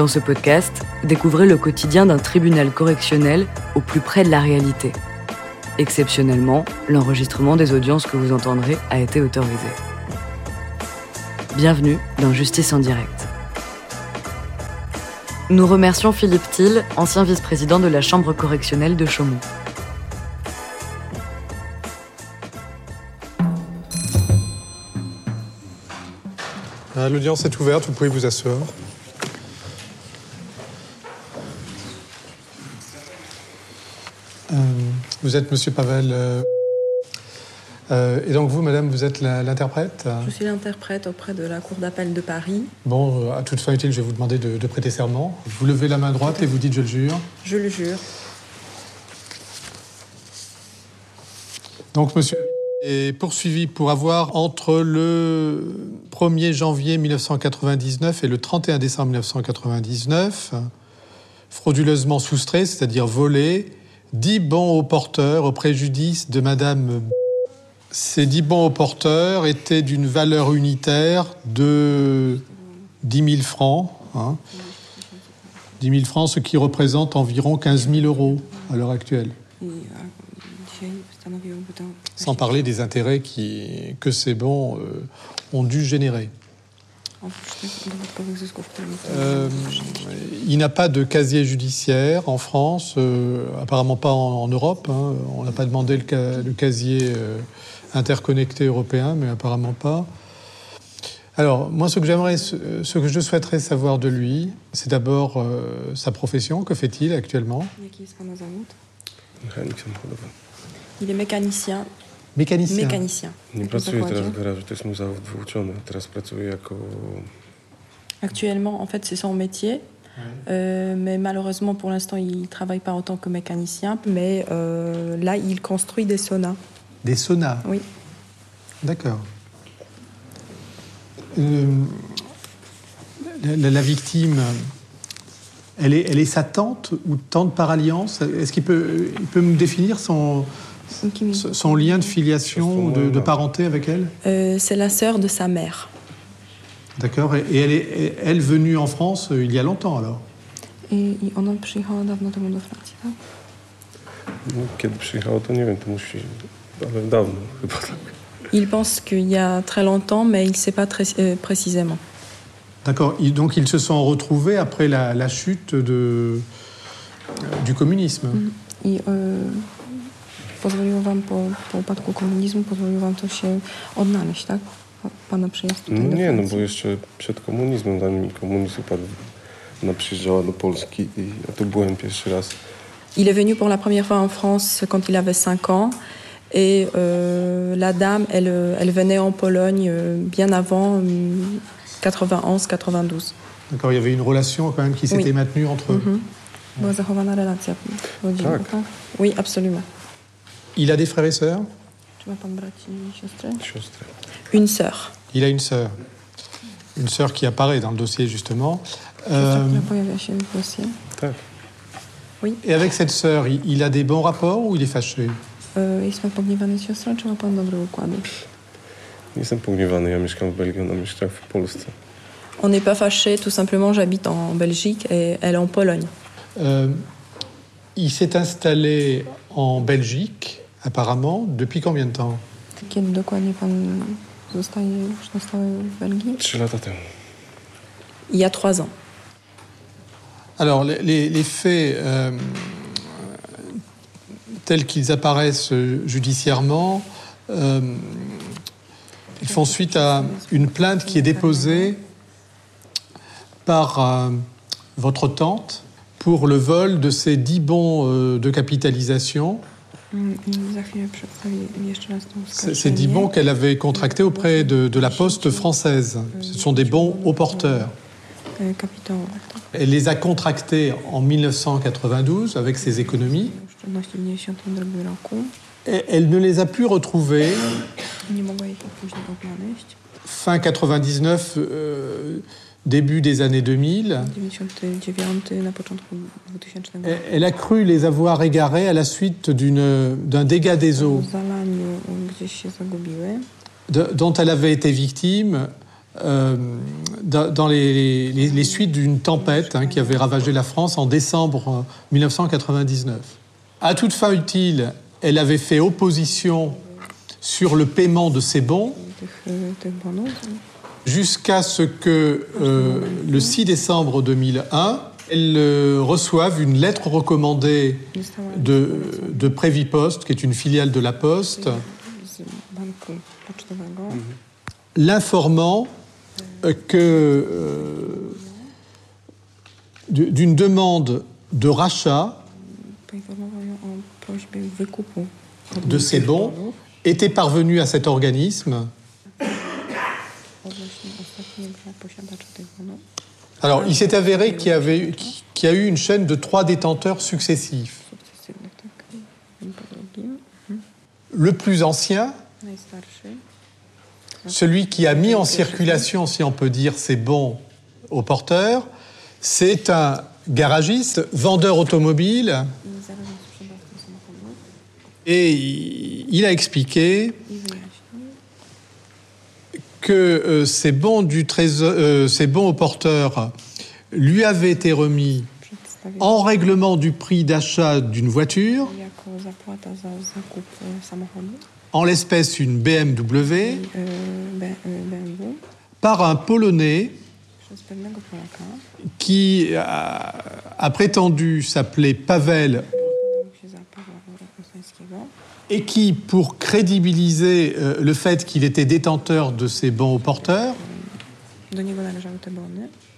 Dans ce podcast, découvrez le quotidien d'un tribunal correctionnel au plus près de la réalité. Exceptionnellement, l'enregistrement des audiences que vous entendrez a été autorisé. Bienvenue dans Justice en direct. Nous remercions Philippe Thiel, ancien vice-président de la Chambre correctionnelle de Chaumont. L'audience est ouverte, vous pouvez vous asseoir. Vous êtes monsieur Pavel. Et donc vous, madame, vous êtes l'interprète ? Je suis l'interprète auprès de la Cour d'appel de Paris. Bon, à toute fin utile, je vais vous demander de prêter serment. Vous levez la main droite et vous dites « je le jure ». Je le jure. Donc monsieur est poursuivi pour avoir, entre le 1er janvier 1999 et le 31 décembre 1999, frauduleusement soustrait, c'est-à-dire volé, 10 bons au porteur au préjudice de madame. Ces 10 bons au porteur étaient d'une valeur unitaire de 10 000 francs. 10 000 francs, ce qui représente environ 15 000 euros à l'heure actuelle. Sans parler des intérêts que ces bons ont dû générer. Il n'a pas de casier judiciaire en France, apparemment pas en Europe. On n'a pas demandé le casier interconnecté européen, mais apparemment pas. Alors, moi, ce que je souhaiterais savoir de lui, c'est d'abord sa profession. Que fait-il actuellement ? Il est mécanicien. Mécanicien. Nie pracuję teraz w garażu, to jest mój zawód wyuczony. Teraz pracuję jako... Actuellement, en fait, c'est son métier. Mais malheureusement, pour l'instant, il ne travaille pas en tant que mécanicien. Mais là, il construit des saunas. Des saunas ? Oui. D'accord. La victime, elle est sa tante ou tante par alliance ? Est-ce qu'il peut me définir son lien de filiation, de parenté avec elle ? C'est la sœur de sa mère. D'accord. Et elle est venue en France il y a longtemps, alors ? Ona przyjechała dawno temu do Francji, tak ? Kiedy przyjechała, to nie wiem, to musi... ale dawno, chyba tak. Il pense qu'il y a très longtemps, mais il ne sait pas très précisément. D'accord. Donc ils se sont retrouvés après la chute du communisme. Et... Pozwoliło wam po upadku komunizmu, pozwoliło wam to się odnaleźć, tak? Pana przyjazd tutaj do Francji. Nie, bo jeszcze przed komunizmem, zanim komunizm upadł, ona przyjeżdżała do Polski, a tu byłem pierwszy raz. Il est venu pour la première fois en France quand il avait 5 ans, et la dame, elle venait en Pologne bien avant 91-92. D'accord, il y avait une relation quand même qui s'était maintenue entre eux. Była zachowana relacja rodzinna, tak? Oui, absolument. Il a des frères et sœurs ? Une sœur. Il a une sœur. Une sœur qui apparaît dans le dossier, justement. Oui. Et avec cette sœur, il a des bons rapports ou il est fâché ? On n'est pas fâché, tout simplement, j'habite en Belgique et elle est en Pologne. Il s'est installé en Belgique. Apparemment, depuis combien de temps ? Kiedy dokładnie pan zostaje już na stałe w Belgii ? 3 lata temu. Il y a 3 ans. Alors, les faits tels qu'ils apparaissent judiciairement, ils font suite à une plainte qui est déposée par votre tante pour le vol de ces 10 bons de capitalisation. C'est dit bon qu'elle avait contracté auprès de la Poste française. Ce sont des bons au porteur. Elle les a contractés en 1992 avec ses économies. Et elle ne les a plus retrouvés. Fin 1999, début des années 2000, elle a cru les avoir égarés à la suite d'un dégât des eaux dont elle avait été victime dans les suites d'une tempête qui avait ravagé la France en décembre 1999. À toute fin utile, elle avait fait opposition sur le paiement de ses bons jusqu'à ce que, le 6 décembre 2001, elles reçoivent une lettre recommandée de Prévi-Post, qui est une filiale de La Poste, l'informant d'une demande de rachat de ces bons était parvenue à cet organisme. Alors, il s'est avéré qu'il y a eu une chaîne de 3 détenteurs successifs. Le plus ancien, celui qui a mis en circulation, si on peut dire, ces bons au porteur, c'est un garagiste, vendeur automobile. Et il a expliqué que ces bons au porteur lui avaient été remis en règlement du prix d'achat d'une voiture, en l'espèce une BMW, par un Polonais qui a prétendu s'appeler Pavel et qui, pour crédibiliser le fait qu'il était détenteur de ces bons au porteur,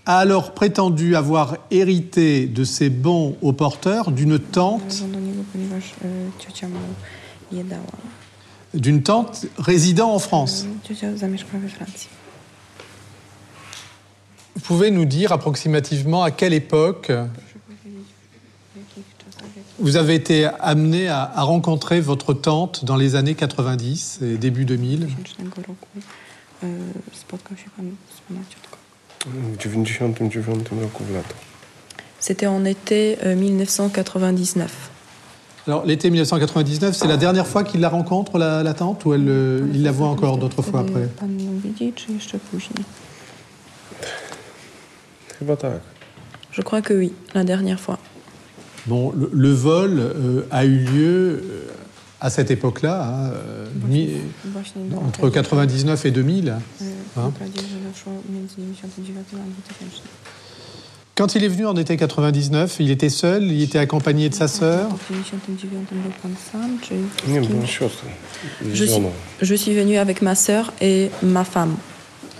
a alors prétendu avoir hérité de ces bons au porteur d'une tante résidant en France. Vous pouvez nous dire approximativement à quelle époque vous avez été amené à rencontrer votre tante dans les années 90 et début 2000. C'était en été 1999. Alors, l'été 1999, c'est la dernière fois qu'il la rencontre, la tante, ou il la voit encore d'autres fois après? Je crois que oui, la dernière fois. Bon, le vol a eu lieu à cette époque-là, entre 99 et 2000. Quand il est venu en été 99, il était seul, il était accompagné de sa sœur. Je suis venue avec ma sœur et ma femme.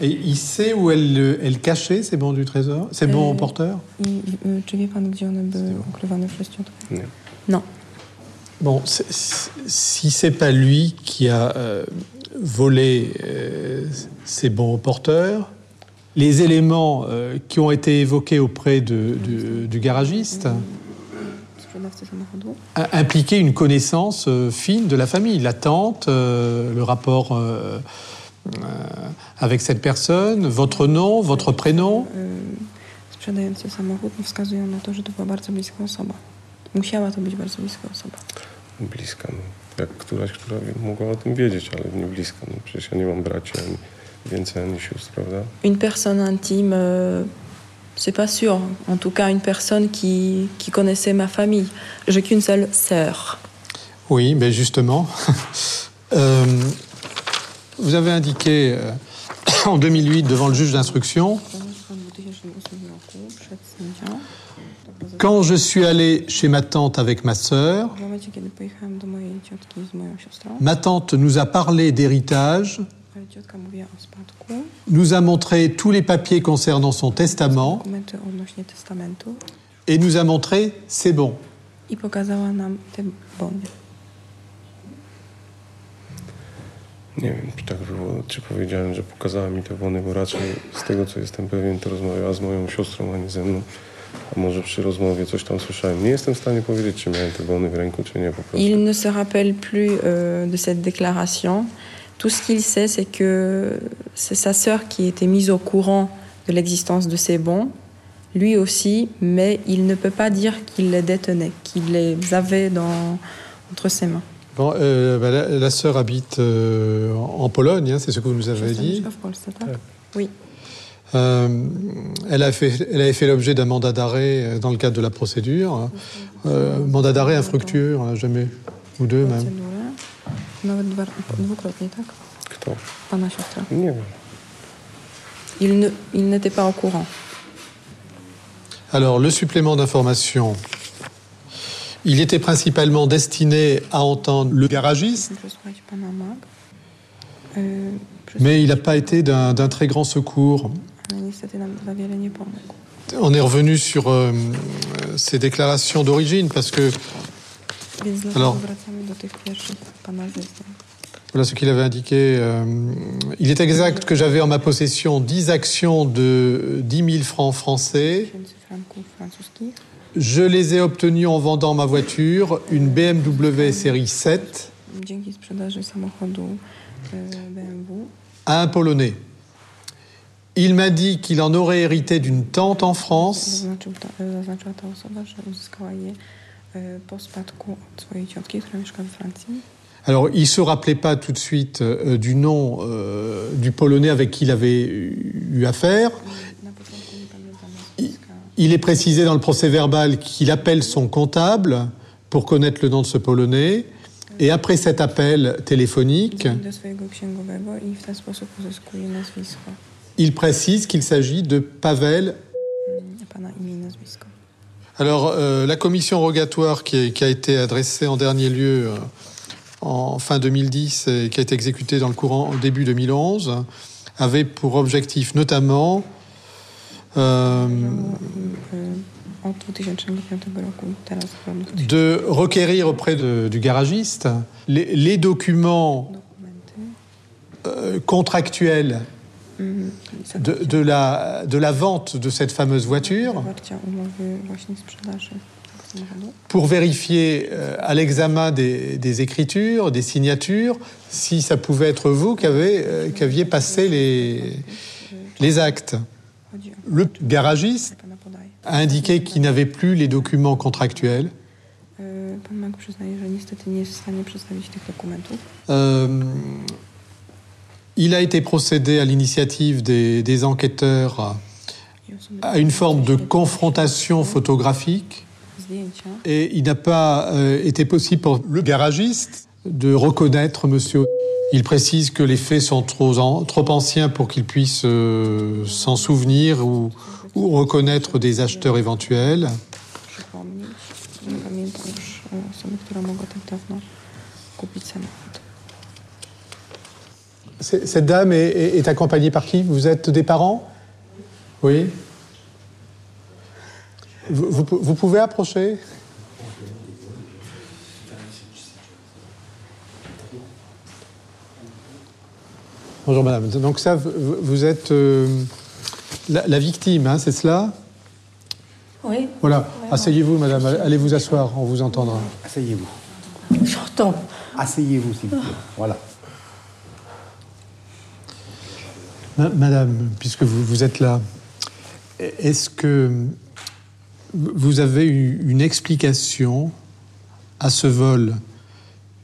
Et il sait où elle cachait ces bons du trésor, ces bons au porteur? Non. Bon, si c'est pas lui qui a volé ces bons au porteur, les éléments qui ont été évoqués auprès du garagiste impliquaient une connaissance fine de la famille, la tante, le rapport. Avec cette personne, votre nom, votre prénom. Une personne intime, c'est pas sûr. En tout cas, une personne qui connaissait ma famille. J'ai qu'une seule sœur. Oui, mais justement. Vous avez indiqué en 2008 devant le juge d'instruction: quand je suis allé chez ma tante avec ma sœur, ma tante nous a parlé d'héritage, nous a montré tous les papiers concernant son testament et nous a montré ses bons. Il ne se rappelle plus de cette déclaration. Tout ce qu'il sait, c'est que c'est sa sœur qui était mise au courant de l'existence de ces bons, lui aussi, mais il ne peut pas dire qu'il les détenait, qu'il les avait entre ses mains. Bon, la sœur habite en Pologne, c'est ce que vous nous avez dit. Oui. Elle avait fait l'objet d'un mandat d'arrêt dans le cadre de la procédure. Mandat d'arrêt infructueux, on n'a jamais, ou deux même. Il n'était pas au courant. Alors, le supplément d'information, il était principalement destiné à entendre le garagiste, mais il n'a pas été d'un très grand secours. On est revenu sur ces déclarations d'origine parce que... Alors, voilà ce qu'il avait indiqué. Il est exact que j'avais en ma possession 10 actions de 10 000 francs français. Je les ai obtenues en vendant ma voiture, une BMW série 7, à un Polonais. Il m'a dit qu'il en aurait hérité d'une tante en France. Alors, il ne se rappelait pas tout de suite du nom du Polonais avec qui il avait eu affaire. Il est précisé dans le procès-verbal qu'il appelle son comptable pour connaître le nom de ce Polonais. Et après cet appel téléphonique, il précise qu'il s'agit de Pavel. Alors, la commission rogatoire qui a été adressée en dernier lieu en fin 2010 et qui a été exécutée dans le courant début 2011 avait pour objectif notamment... de requérir auprès du garagiste les documents contractuels de la vente de cette fameuse voiture pour vérifier à l'examen des écritures, des signatures, si ça pouvait être vous qui aviez passé les actes. Le garagiste a indiqué qu'il n'avait plus les documents contractuels. Il a été procédé à l'initiative des enquêteurs à une forme de confrontation photographique et il n'a pas été possible pour le garagiste de reconnaître monsieur. Il précise que les faits sont trop anciens pour qu'il puisse s'en souvenir ou reconnaître des acheteurs éventuels. Cette dame est accompagnée par qui? Vous êtes des parents? Oui. Vous pouvez approcher? Bonjour madame. Donc ça, vous êtes la victime, hein, c'est cela? Oui. Voilà. Asseyez-vous madame, allez vous asseoir, on vous entendra. Asseyez-vous. J'entends. Asseyez-vous s'il vous plaît. Voilà. Madame, puisque vous êtes là, est-ce que vous avez une explication à ce vol?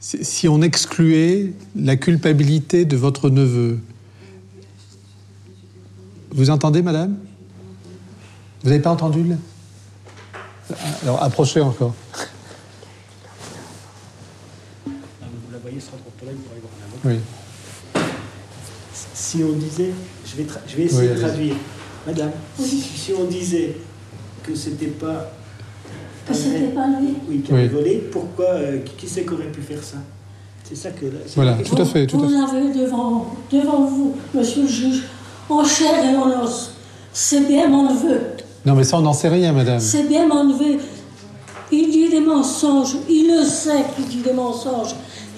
Si on excluait la culpabilité de votre neveu. Vous entendez, madame? Vous n'avez pas entendu là? Alors, approchez encore. Vous la voyez sans trop de problème, vous pourrez voir. Oui. Si on disait... Je vais essayer de traduire. Madame, si on disait que c'était pas... Que c'était pas lui. Oui, qui avait volé. Pourquoi qui c'est qui aurait pu faire ça? C'est ça que... Voilà, tout à fait. Vous avez devant vous, monsieur le juge, en chair et en os. C'est bien mon neveu. Non, mais ça, on n'en sait rien, madame. C'est bien mon neveu. Il dit des mensonges. Il le sait qu'il dit des mensonges.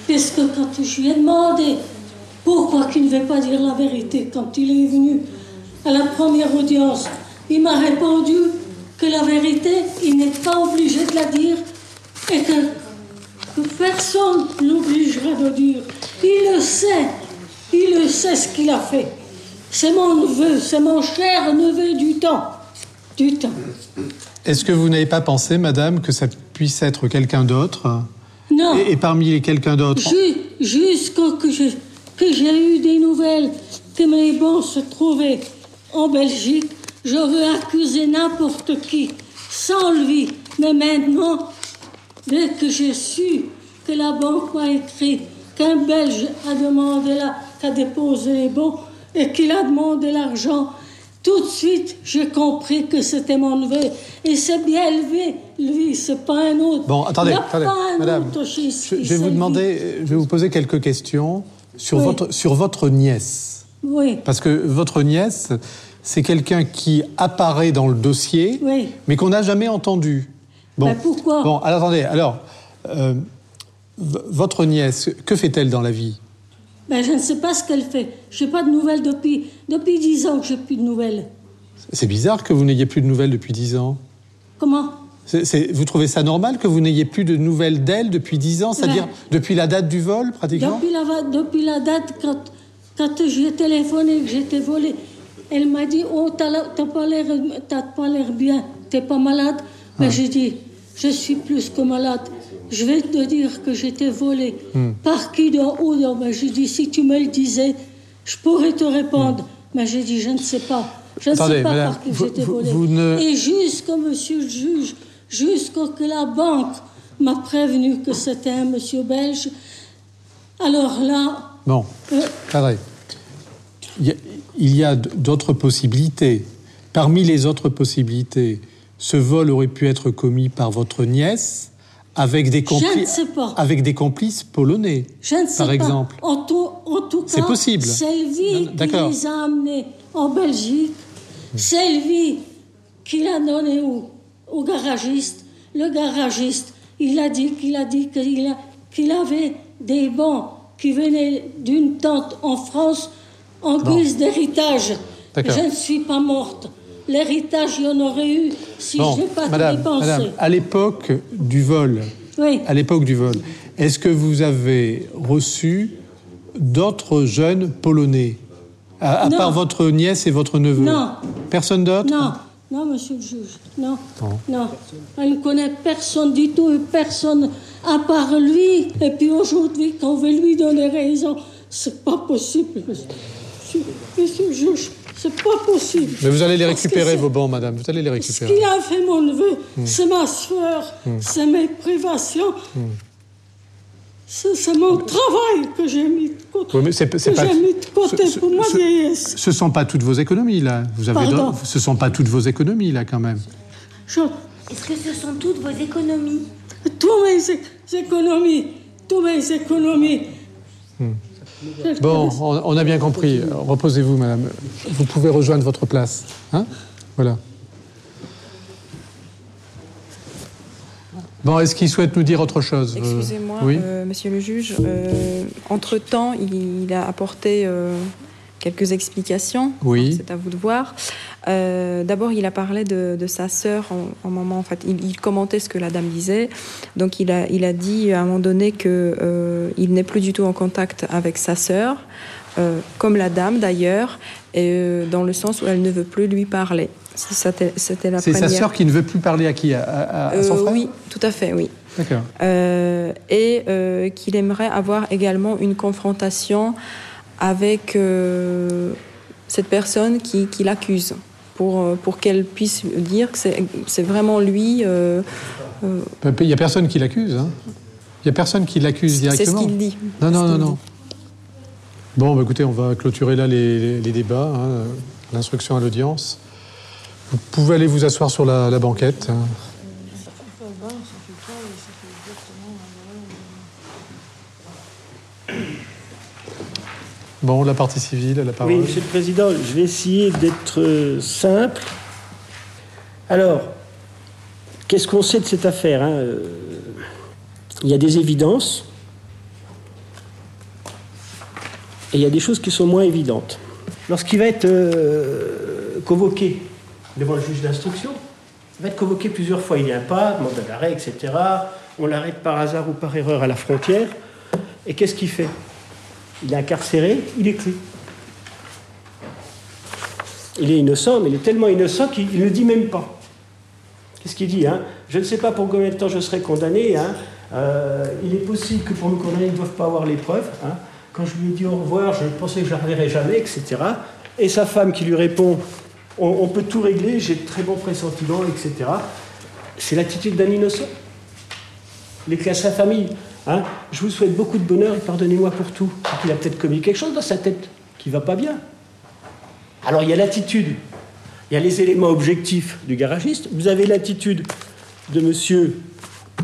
Puisque quand je lui ai demandé pourquoi qu'il ne veut pas dire la vérité, quand il est venu à la première audience, il m'a répondu... que la vérité, il n'est pas obligé de la dire et que personne l'obligerait de dire. Il le sait ce qu'il a fait. C'est mon neveu, c'est mon cher neveu du temps. Est-ce que vous n'avez pas pensé, madame, que ça puisse être quelqu'un d'autre? Non. Et parmi les quelqu'un d'autre? Jusqu'à que j'ai eu des nouvelles, que mes bons se trouvaient en Belgique, je veux accuser n'importe qui, sans lui. Mais maintenant, dès que j'ai su que la banque m'a écrit qu'un Belge a demandé a déposé les bons et qu'il a demandé l'argent, tout de suite, j'ai compris que c'était mon neveu. Et c'est bien élevé, lui, c'est pas un autre. Bon, attendez, madame, je vais vous poser quelques questions sur, oui, sur votre nièce. Oui. Parce que votre nièce, c'est quelqu'un qui apparaît dans le dossier, oui, mais qu'on n'a jamais entendu. Bon. Ben pourquoi? Bon, alors, attendez, alors, votre nièce, que fait-elle dans la vie? Ben, je ne sais pas ce qu'elle fait. Je n'ai pas de nouvelles depuis 10 ans que je n'ai plus de nouvelles. C'est bizarre que vous n'ayez plus de nouvelles depuis 10 ans. Comment? Vous trouvez ça normal que vous n'ayez plus de nouvelles d'elle depuis 10 ans, c'est-à-dire depuis la date du vol, pratiquement? Depuis la date, quand j'ai téléphoné, que j'étais volée, elle m'a dit « Oh, t'as pas l'air bien, t'es pas malade ?» Mais j'ai dit « Je suis plus que malade. » Je vais te dire que j'étais volée. Par qui, d'en haut? Ben, j'ai dit, si tu me le disais, je pourrais te répondre. Mais j'ai dit, je ne sais pas. Je ne sais pas, madame, par qui j'étais volée. Et jusqu'au monsieur le juge, jusqu'au que la banque m'a prévenu que c'était un monsieur belge, alors là... Bon, pareil. Il y a d'autres possibilités. Parmi les autres possibilités, ce vol aurait pu être commis par votre nièce... Avec des complices polonais, par exemple. En tout cas, c'est possible. C'est lui qui les a amenés en Belgique. C'est lui qui l'a donné au garagiste. Le garagiste, il a dit qu'il avait des bons qui venaient d'une tante en France en guise d'héritage. Je ne suis pas morte. L'héritage, il y en aurait eu si je n'ai pas dépensé. Madame, à l'époque du vol, est-ce que vous avez reçu d'autres jeunes polonais, à part votre nièce et votre neveu? Non. Personne d'autre? Non, monsieur le juge. Non. Elle ne connaît personne du tout, personne à part lui. Et puis aujourd'hui, quand on veut lui donner raison, c'est pas possible, monsieur le juge. C'est pas possible. Mais vous allez les récupérer, vos bons, madame. Vous allez les récupérer. Ce qu'il a fait, mon neveu, c'est ma soeur, c'est mes privations, c'est mon travail que j'ai mis de côté. Oui, mais pour moi, ce sont pas toutes vos économies, là. Ce sont pas toutes vos économies, là, quand même. Est-ce que ce sont toutes vos économies? Toutes mes économies. Bon, on a bien compris. Reposez-vous, madame. Vous pouvez rejoindre votre place. Hein? Voilà. Bon, est-ce qu'il souhaite nous dire autre chose? Excusez-moi, oui, monsieur le juge. Entre-temps, il a apporté quelques explications. Oui. C'est à vous de voir. D'abord, il a parlé de sa sœur en moment... En fait, il commentait ce que la dame disait. Donc, il a dit à un moment donné qu'il n'est plus du tout en contact avec sa sœur, comme la dame d'ailleurs, et, dans le sens où elle ne veut plus lui parler. C'était la première. C'est sa sœur qui ne veut plus parler à qui? À son frère? Oui, tout à fait, oui. D'accord. Et qu'il aimerait avoir également une confrontation avec... cette personne qui l'accuse, pour qu'elle puisse dire que c'est vraiment lui... Il n'y a personne qui l'accuse, hein. Il n'y a personne qui l'accuse directement. C'est ce qu'il dit. Non. Bon, bah, écoutez, on va clôturer là les débats, hein, l'instruction à l'audience. Vous pouvez aller vous asseoir sur la banquette. Bon, la partie civile, à la parole. Oui, monsieur le Président, je vais essayer d'être simple. Alors, qu'est-ce qu'on sait de cette affaire, hein? Il y a des évidences et il y a des choses qui sont moins évidentes. Lorsqu'il va être convoqué devant le juge d'instruction, il va être convoqué plusieurs fois. Il n'y a pas mandat d'arrêt, etc. On l'arrête par hasard ou par erreur à la frontière. Et qu'est-ce qu'il fait? Il est incarcéré, il écrit. Il est innocent, mais il est tellement innocent qu'il ne dit même pas. Qu'est-ce qu'il dit, hein? Je ne sais pas pour combien de temps je serai condamné. Hein. Il est possible que pour me condamner, ils ne doivent pas avoir les preuves. Hein. Quand je lui ai dit au revoir, je pensais que je ne la reverrai jamais, etc. Et sa femme qui lui répond, on peut tout régler, j'ai de très bons pressentiments, etc. C'est l'attitude d'un innocent. Il écrit à sa famille, hein, je vous souhaite beaucoup de bonheur et pardonnez-moi pour tout. Il a peut-être commis quelque chose dans sa tête qui ne va pas bien. Alors il y a l'attitude, il y a les éléments objectifs du garagiste, vous avez l'attitude de monsieur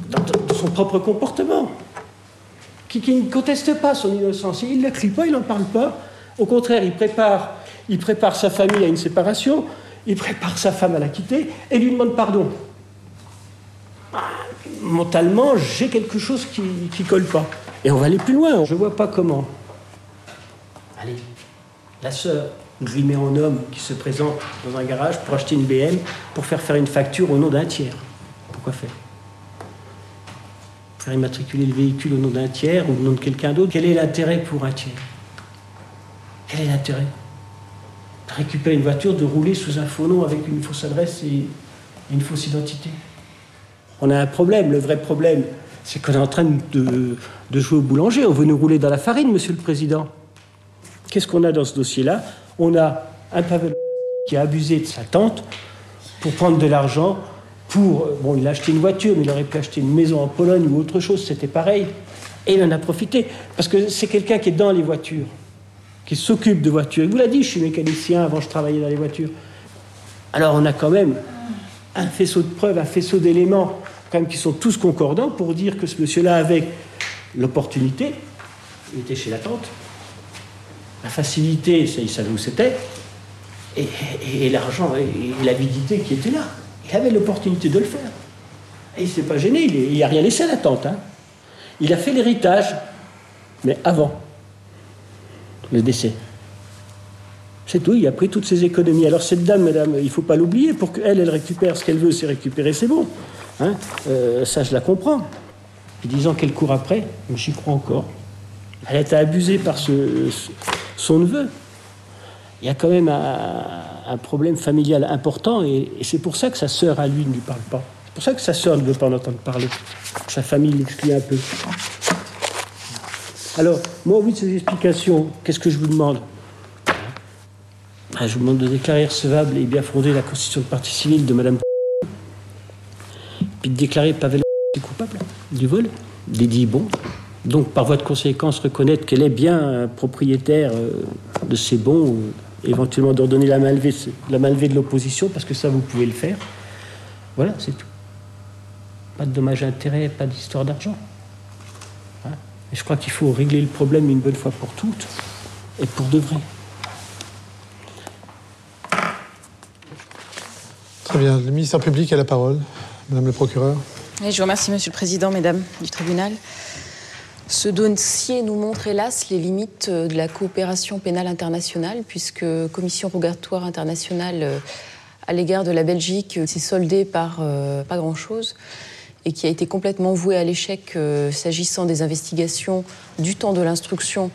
dans son propre comportement, qui ne conteste pas son innocence, il ne la crie pas, il n'en parle pas, au contraire, il prépare sa famille à une séparation, il prépare sa femme à la quitter et lui demande pardon. Mentalement, j'ai quelque chose qui ne colle pas. Et on va aller plus loin, je ne vois pas comment. Allez, la sœur grimée en homme qui se présente dans un garage pour acheter une BM, pour faire une facture au nom d'un tiers. Pourquoi faire ? Faire immatriculer le véhicule au nom d'un tiers ou au nom de quelqu'un d'autre. Quel est l'intérêt pour un tiers ? Quel est l'intérêt ? De récupérer une voiture, de rouler sous un faux nom avec une fausse adresse et une fausse identité. On a un problème, le vrai problème, c'est qu'on est en train de jouer au boulanger. On veut nous rouler dans la farine, monsieur le Président. Qu'est-ce qu'on a dans ce dossier-là ? On a un Pavel qui a abusé de sa tante pour prendre de l'argent pour... Bon, il a acheté une voiture, mais il aurait pu acheter une maison en Pologne ou autre chose, c'était pareil. Et il en a profité, parce que c'est quelqu'un qui est dans les voitures, qui s'occupe de voitures. Il vous l'a dit, je suis mécanicien, avant je travaillais dans les voitures. Alors on a quand même un faisceau de preuves, un faisceau d'éléments, quand même, qui sont tous concordants pour dire que ce monsieur-là avait l'opportunité, il était chez la tante, la facilité, il savait où c'était, et l'argent et l'avidité qui était là. Il avait l'opportunité de le faire. Et il ne s'est pas gêné, il n'a rien laissé à la tante. Hein. Il a fait l'héritage, mais avant le décès. C'est tout, il a pris toutes ses économies. Alors cette dame, madame, il ne faut pas l'oublier, pour qu'elle récupère ce qu'elle veut, c'est récupérer, c'est bon. Hein, ça, je la comprends. Puis disant qu'elle court après, j'y crois encore. Elle a été abusée par son neveu. Il y a quand même un problème familial important, et c'est pour ça que sa sœur, à lui, ne lui parle pas. C'est pour ça que sa sœur ne veut pas en entendre parler. Sa famille l'exclut un peu. Alors, moi, au bout de ces explications, qu'est-ce que je vous demande ? Je vous demande de déclarer recevable et bien fondée la constitution de partie civile de Madame puis de déclarer Pavel coupable du vol, des dits bons. Donc, par voie de conséquence, reconnaître qu'elle est bien propriétaire de ces bons, éventuellement d'ordonner la main levée de l'opposition, parce que ça, vous pouvez le faire. Voilà, c'est tout. Pas de dommages à intérêt, pas d'histoire d'argent. Hein ? Et je crois qu'il faut régler le problème une bonne fois pour toutes, et pour de vrai. Très bien. Le ministère public a la parole. Madame le procureur. Oui, je vous remercie, Monsieur le Président, Mesdames du tribunal. Ce dossier nous montre, hélas, les limites de la coopération pénale internationale, puisque Commission rogatoire internationale à l'égard de la Belgique s'est soldée par pas grand-chose et qui a été complètement vouée à l'échec s'agissant des investigations du temps de l'instruction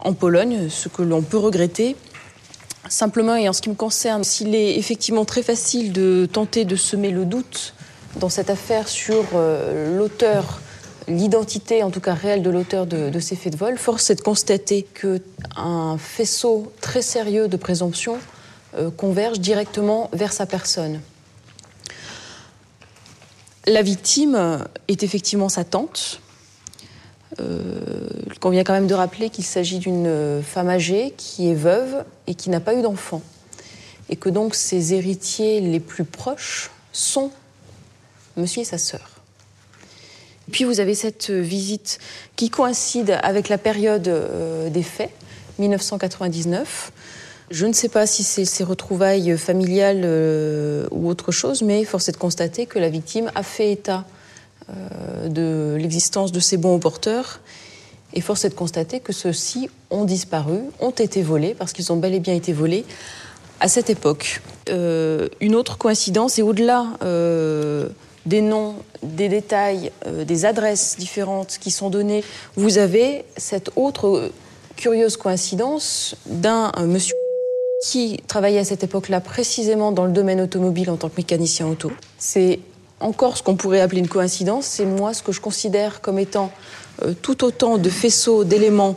en Pologne, ce que l'on peut regretter. Simplement, et en ce qui me concerne, s'il est effectivement très facile de tenter de semer le doute dans cette affaire sur l'auteur, l'identité en tout cas réelle de l'auteur de ces faits de vol, force est de constater qu'un faisceau très sérieux de présomptions converge directement vers sa personne. La victime est effectivement sa tante. Il convient quand même de rappeler qu'il s'agit d'une femme âgée qui est veuve et qui n'a pas eu d'enfant. Et que donc ses héritiers les plus proches sont monsieur et sa sœur. Puis vous avez cette visite qui coïncide avec la période des faits, 1999. Je ne sais pas si c'est ses retrouvailles familiales ou autre chose, mais force est de constater que la victime a fait état de l'existence de ces bons au porteur, et force est de constater que ceux-ci ont disparu, ont été volés, parce qu'ils ont bel et bien été volés à cette époque. Une autre coïncidence, et au-delà des noms, des détails, des adresses différentes qui sont données, vous avez cette autre curieuse coïncidence d'un monsieur qui travaillait à cette époque-là précisément dans le domaine automobile en tant que mécanicien auto. C'est encore ce qu'on pourrait appeler une coïncidence, c'est moi ce que je considère comme étant tout autant de faisceaux d'éléments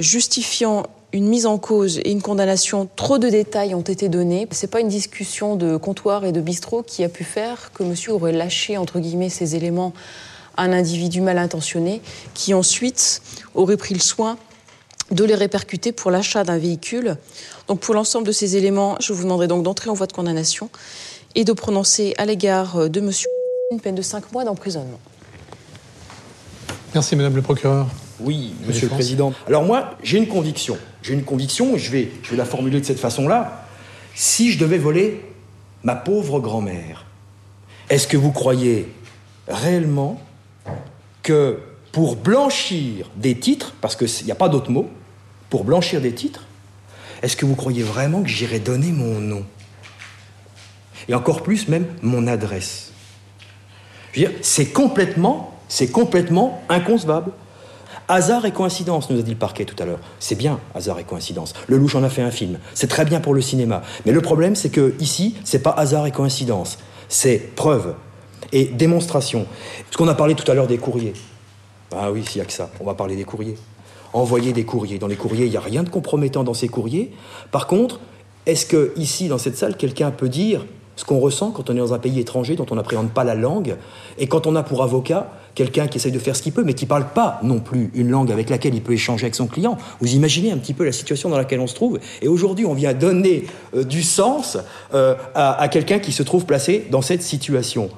justifiant une mise en cause et une condamnation, trop de détails ont été donnés. C'est pas une discussion de comptoir et de bistrot qui a pu faire que monsieur aurait lâché, entre guillemets, ces éléments à un individu mal intentionné qui ensuite aurait pris le soin de les répercuter pour l'achat d'un véhicule. Donc pour l'ensemble de ces éléments, je vous demanderai donc d'entrer en voie de condamnation et de prononcer à l'égard de monsieur une peine de 5 mois d'emprisonnement. Merci madame le procureur. Oui, monsieur le président. Alors moi, j'ai une conviction. J'ai une conviction, je vais la formuler de cette façon-là. Si je devais voler ma pauvre grand-mère, est-ce que vous croyez réellement que pour blanchir des titres, parce qu'il n'y a pas d'autre mot, pour blanchir des titres, est-ce que vous croyez vraiment que j'irais donner mon nom? Et encore plus, même, mon adresse. Je veux dire, c'est complètement inconcevable. Hasard et coïncidence, nous a dit le parquet tout à l'heure. C'est bien, hasard et coïncidence. Lelouch en a fait un film. C'est très bien pour le cinéma. Mais le problème, c'est que ici, c'est pas hasard et coïncidence. C'est preuve et démonstration. Parce qu'on a parlé tout à l'heure des courriers. Ah oui, s'il n'y a que ça, on va parler des courriers. Envoyer des courriers. Dans les courriers, il n'y a rien de compromettant dans ces courriers. Par contre, est-ce que ici, dans cette salle, quelqu'un peut dire ce qu'on ressent quand on est dans un pays étranger dont on n'appréhende pas la langue, et quand on a pour avocat quelqu'un qui essaye de faire ce qu'il peut, mais qui ne parle pas non plus une langue avec laquelle il peut échanger avec son client? Vous imaginez un petit peu la situation dans laquelle on se trouve. Et aujourd'hui, on vient donner du sens à quelqu'un qui se trouve placé dans cette situation.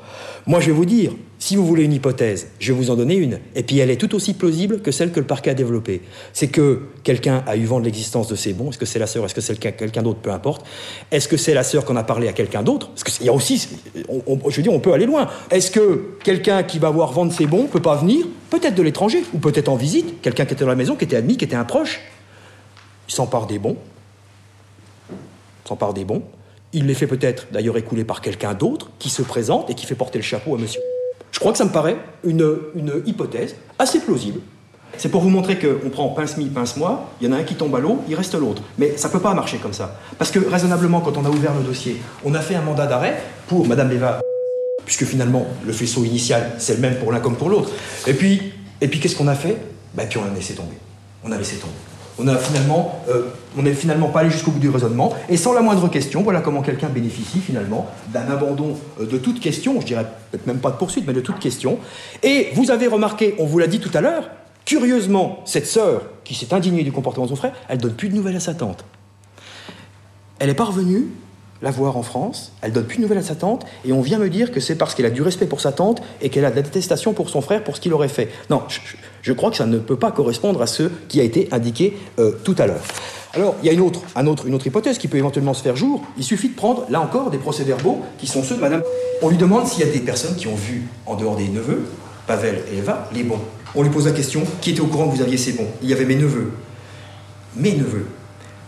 Moi, je vais vous dire, si vous voulez une hypothèse, je vais vous en donner une. Et puis, elle est tout aussi plausible que celle que le parquet a développée. C'est que quelqu'un a eu vent de l'existence de ses bons. Est-ce que c'est la sœur? Est-ce que c'est quelqu'un d'autre? Peu importe. Est-ce que c'est la sœur qu'on a parlé à quelqu'un d'autre? Parce qu'il y a aussi, je veux dire, on peut aller loin. Est-ce que quelqu'un qui va avoir vent de ses bons ne peut pas venir? Peut-être de l'étranger, ou peut-être en visite. Quelqu'un qui était dans la maison, qui était admis, qui était un proche. Il s'empare des bons. Il les fait peut-être d'ailleurs écouler par quelqu'un d'autre qui se présente et qui fait porter le chapeau à monsieur. Je crois que ça me paraît une hypothèse assez plausible. C'est pour vous montrer qu'on prend pince-mi, pince-moi, il y en a un qui tombe à l'eau, il reste l'autre. Mais ça ne peut pas marcher comme ça. Parce que raisonnablement, quand on a ouvert le dossier, on a fait un mandat d'arrêt pour madame Léva, puisque finalement, le faisceau initial, c'est le même pour l'un comme pour l'autre. Et puis qu'est-ce qu'on a fait? Puis on a laissé tomber. On n'est finalement pas allé jusqu'au bout du raisonnement. Et sans la moindre question, voilà comment quelqu'un bénéficie finalement d'un abandon de toute question, je dirais peut-être même pas de poursuite, mais de toute question. Et vous avez remarqué, on vous l'a dit tout à l'heure, curieusement, cette sœur qui s'est indignée du comportement de son frère, elle ne donne plus de nouvelles à sa tante. Elle n'est pas revenue la voir en France, elle ne donne plus de nouvelles à sa tante, et on vient me dire que c'est parce qu'elle a du respect pour sa tante et qu'elle a de la détestation pour son frère pour ce qu'il aurait fait. Non, je crois que ça ne peut pas correspondre à ce qui a été indiqué tout à l'heure. Alors, il y a une autre hypothèse qui peut éventuellement se faire jour. Il suffit de prendre, là encore, des procès-verbaux qui sont ceux de madame. On lui demande s'il y a des personnes qui ont vu, en dehors des neveux, Pavel et Eva, les bons. On lui pose la question, qui était au courant que vous aviez ces bons? Il y avait mes neveux.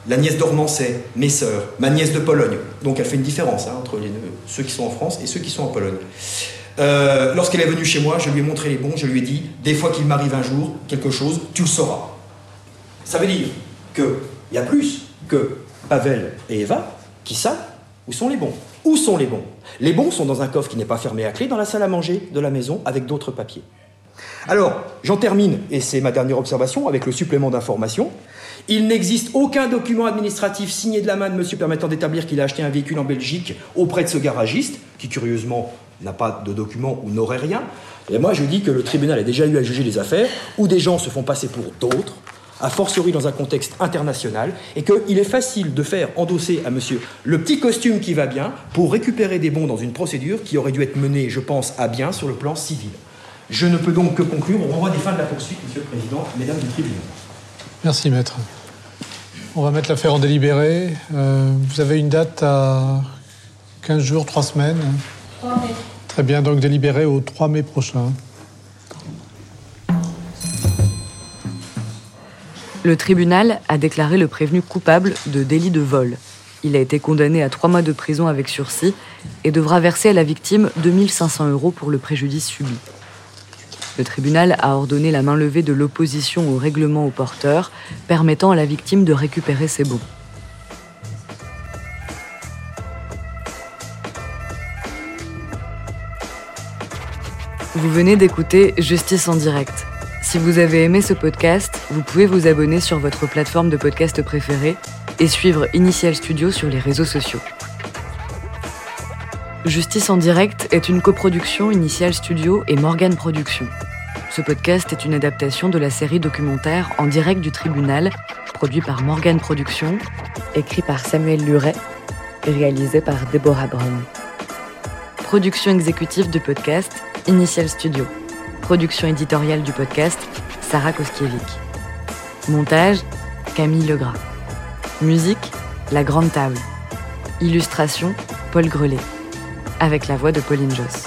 La nièce d'Ormancet, mes sœurs, ma nièce de Pologne. Donc elle fait une différence entre les neveux, ceux qui sont en France et ceux qui sont en Pologne. Lorsqu'elle est venue chez moi, je lui ai montré les bons, je lui ai dit, des fois qu'il m'arrive un jour quelque chose, tu le sauras. Ça veut dire qu'il y a plus que Pavel et Eva qui savent où sont les bons. Où sont les bons? Les bons sont dans un coffre qui n'est pas fermé à clé, dans la salle à manger de la maison, avec d'autres papiers. Alors, j'en termine, et c'est ma dernière observation, avec le supplément d'information. Il n'existe aucun document administratif signé de la main de monsieur permettant d'établir qu'il a acheté un véhicule en Belgique auprès de ce garagiste, qui curieusement n'a pas de document ou n'aurait rien. Et moi je dis que le tribunal a déjà eu à juger des affaires où des gens se font passer pour d'autres, a fortiori dans un contexte international, et qu'il est facile de faire endosser à monsieur le petit costume qui va bien pour récupérer des bons dans une procédure qui aurait dû être menée, je pense, à bien sur le plan civil. Je ne peux donc que conclure. On renvoie des fins de la poursuite, monsieur le président, mesdames du tribunal. Merci, maître. On va mettre l'affaire en délibéré. Vous avez une date à 15 jours, 3 semaines. 3 mai. Très bien, donc délibéré au 3 mai prochain. Le tribunal a déclaré le prévenu coupable de délit de vol. Il a été condamné à 3 mois de prison avec sursis et devra verser à la victime 2 500 € pour le préjudice subi. Le tribunal a ordonné la mainlevée de l'opposition au règlement au porteur, permettant à la victime de récupérer ses bons. Vous venez d'écouter Justice en direct. Si Si vous avez aimé ce podcast, vous pouvez vous abonner sur votre plateforme de podcast préférée et suivre Initial Studio sur les réseaux sociaux. Justice en direct est une coproduction Initial Studio et Morgane Productions. Ce podcast est une adaptation de la série documentaire En direct du tribunal, produit par Morgane Productions, écrit par Samuel Luret et réalisé par Deborah Braun. Production exécutive du podcast, Initial Studio. Production éditoriale du podcast, Sarah Koskievic. Montage, Camille Legras. Musique, La Grande Table. Illustration, Paul Grelet. Avec la voix de Pauline Josse.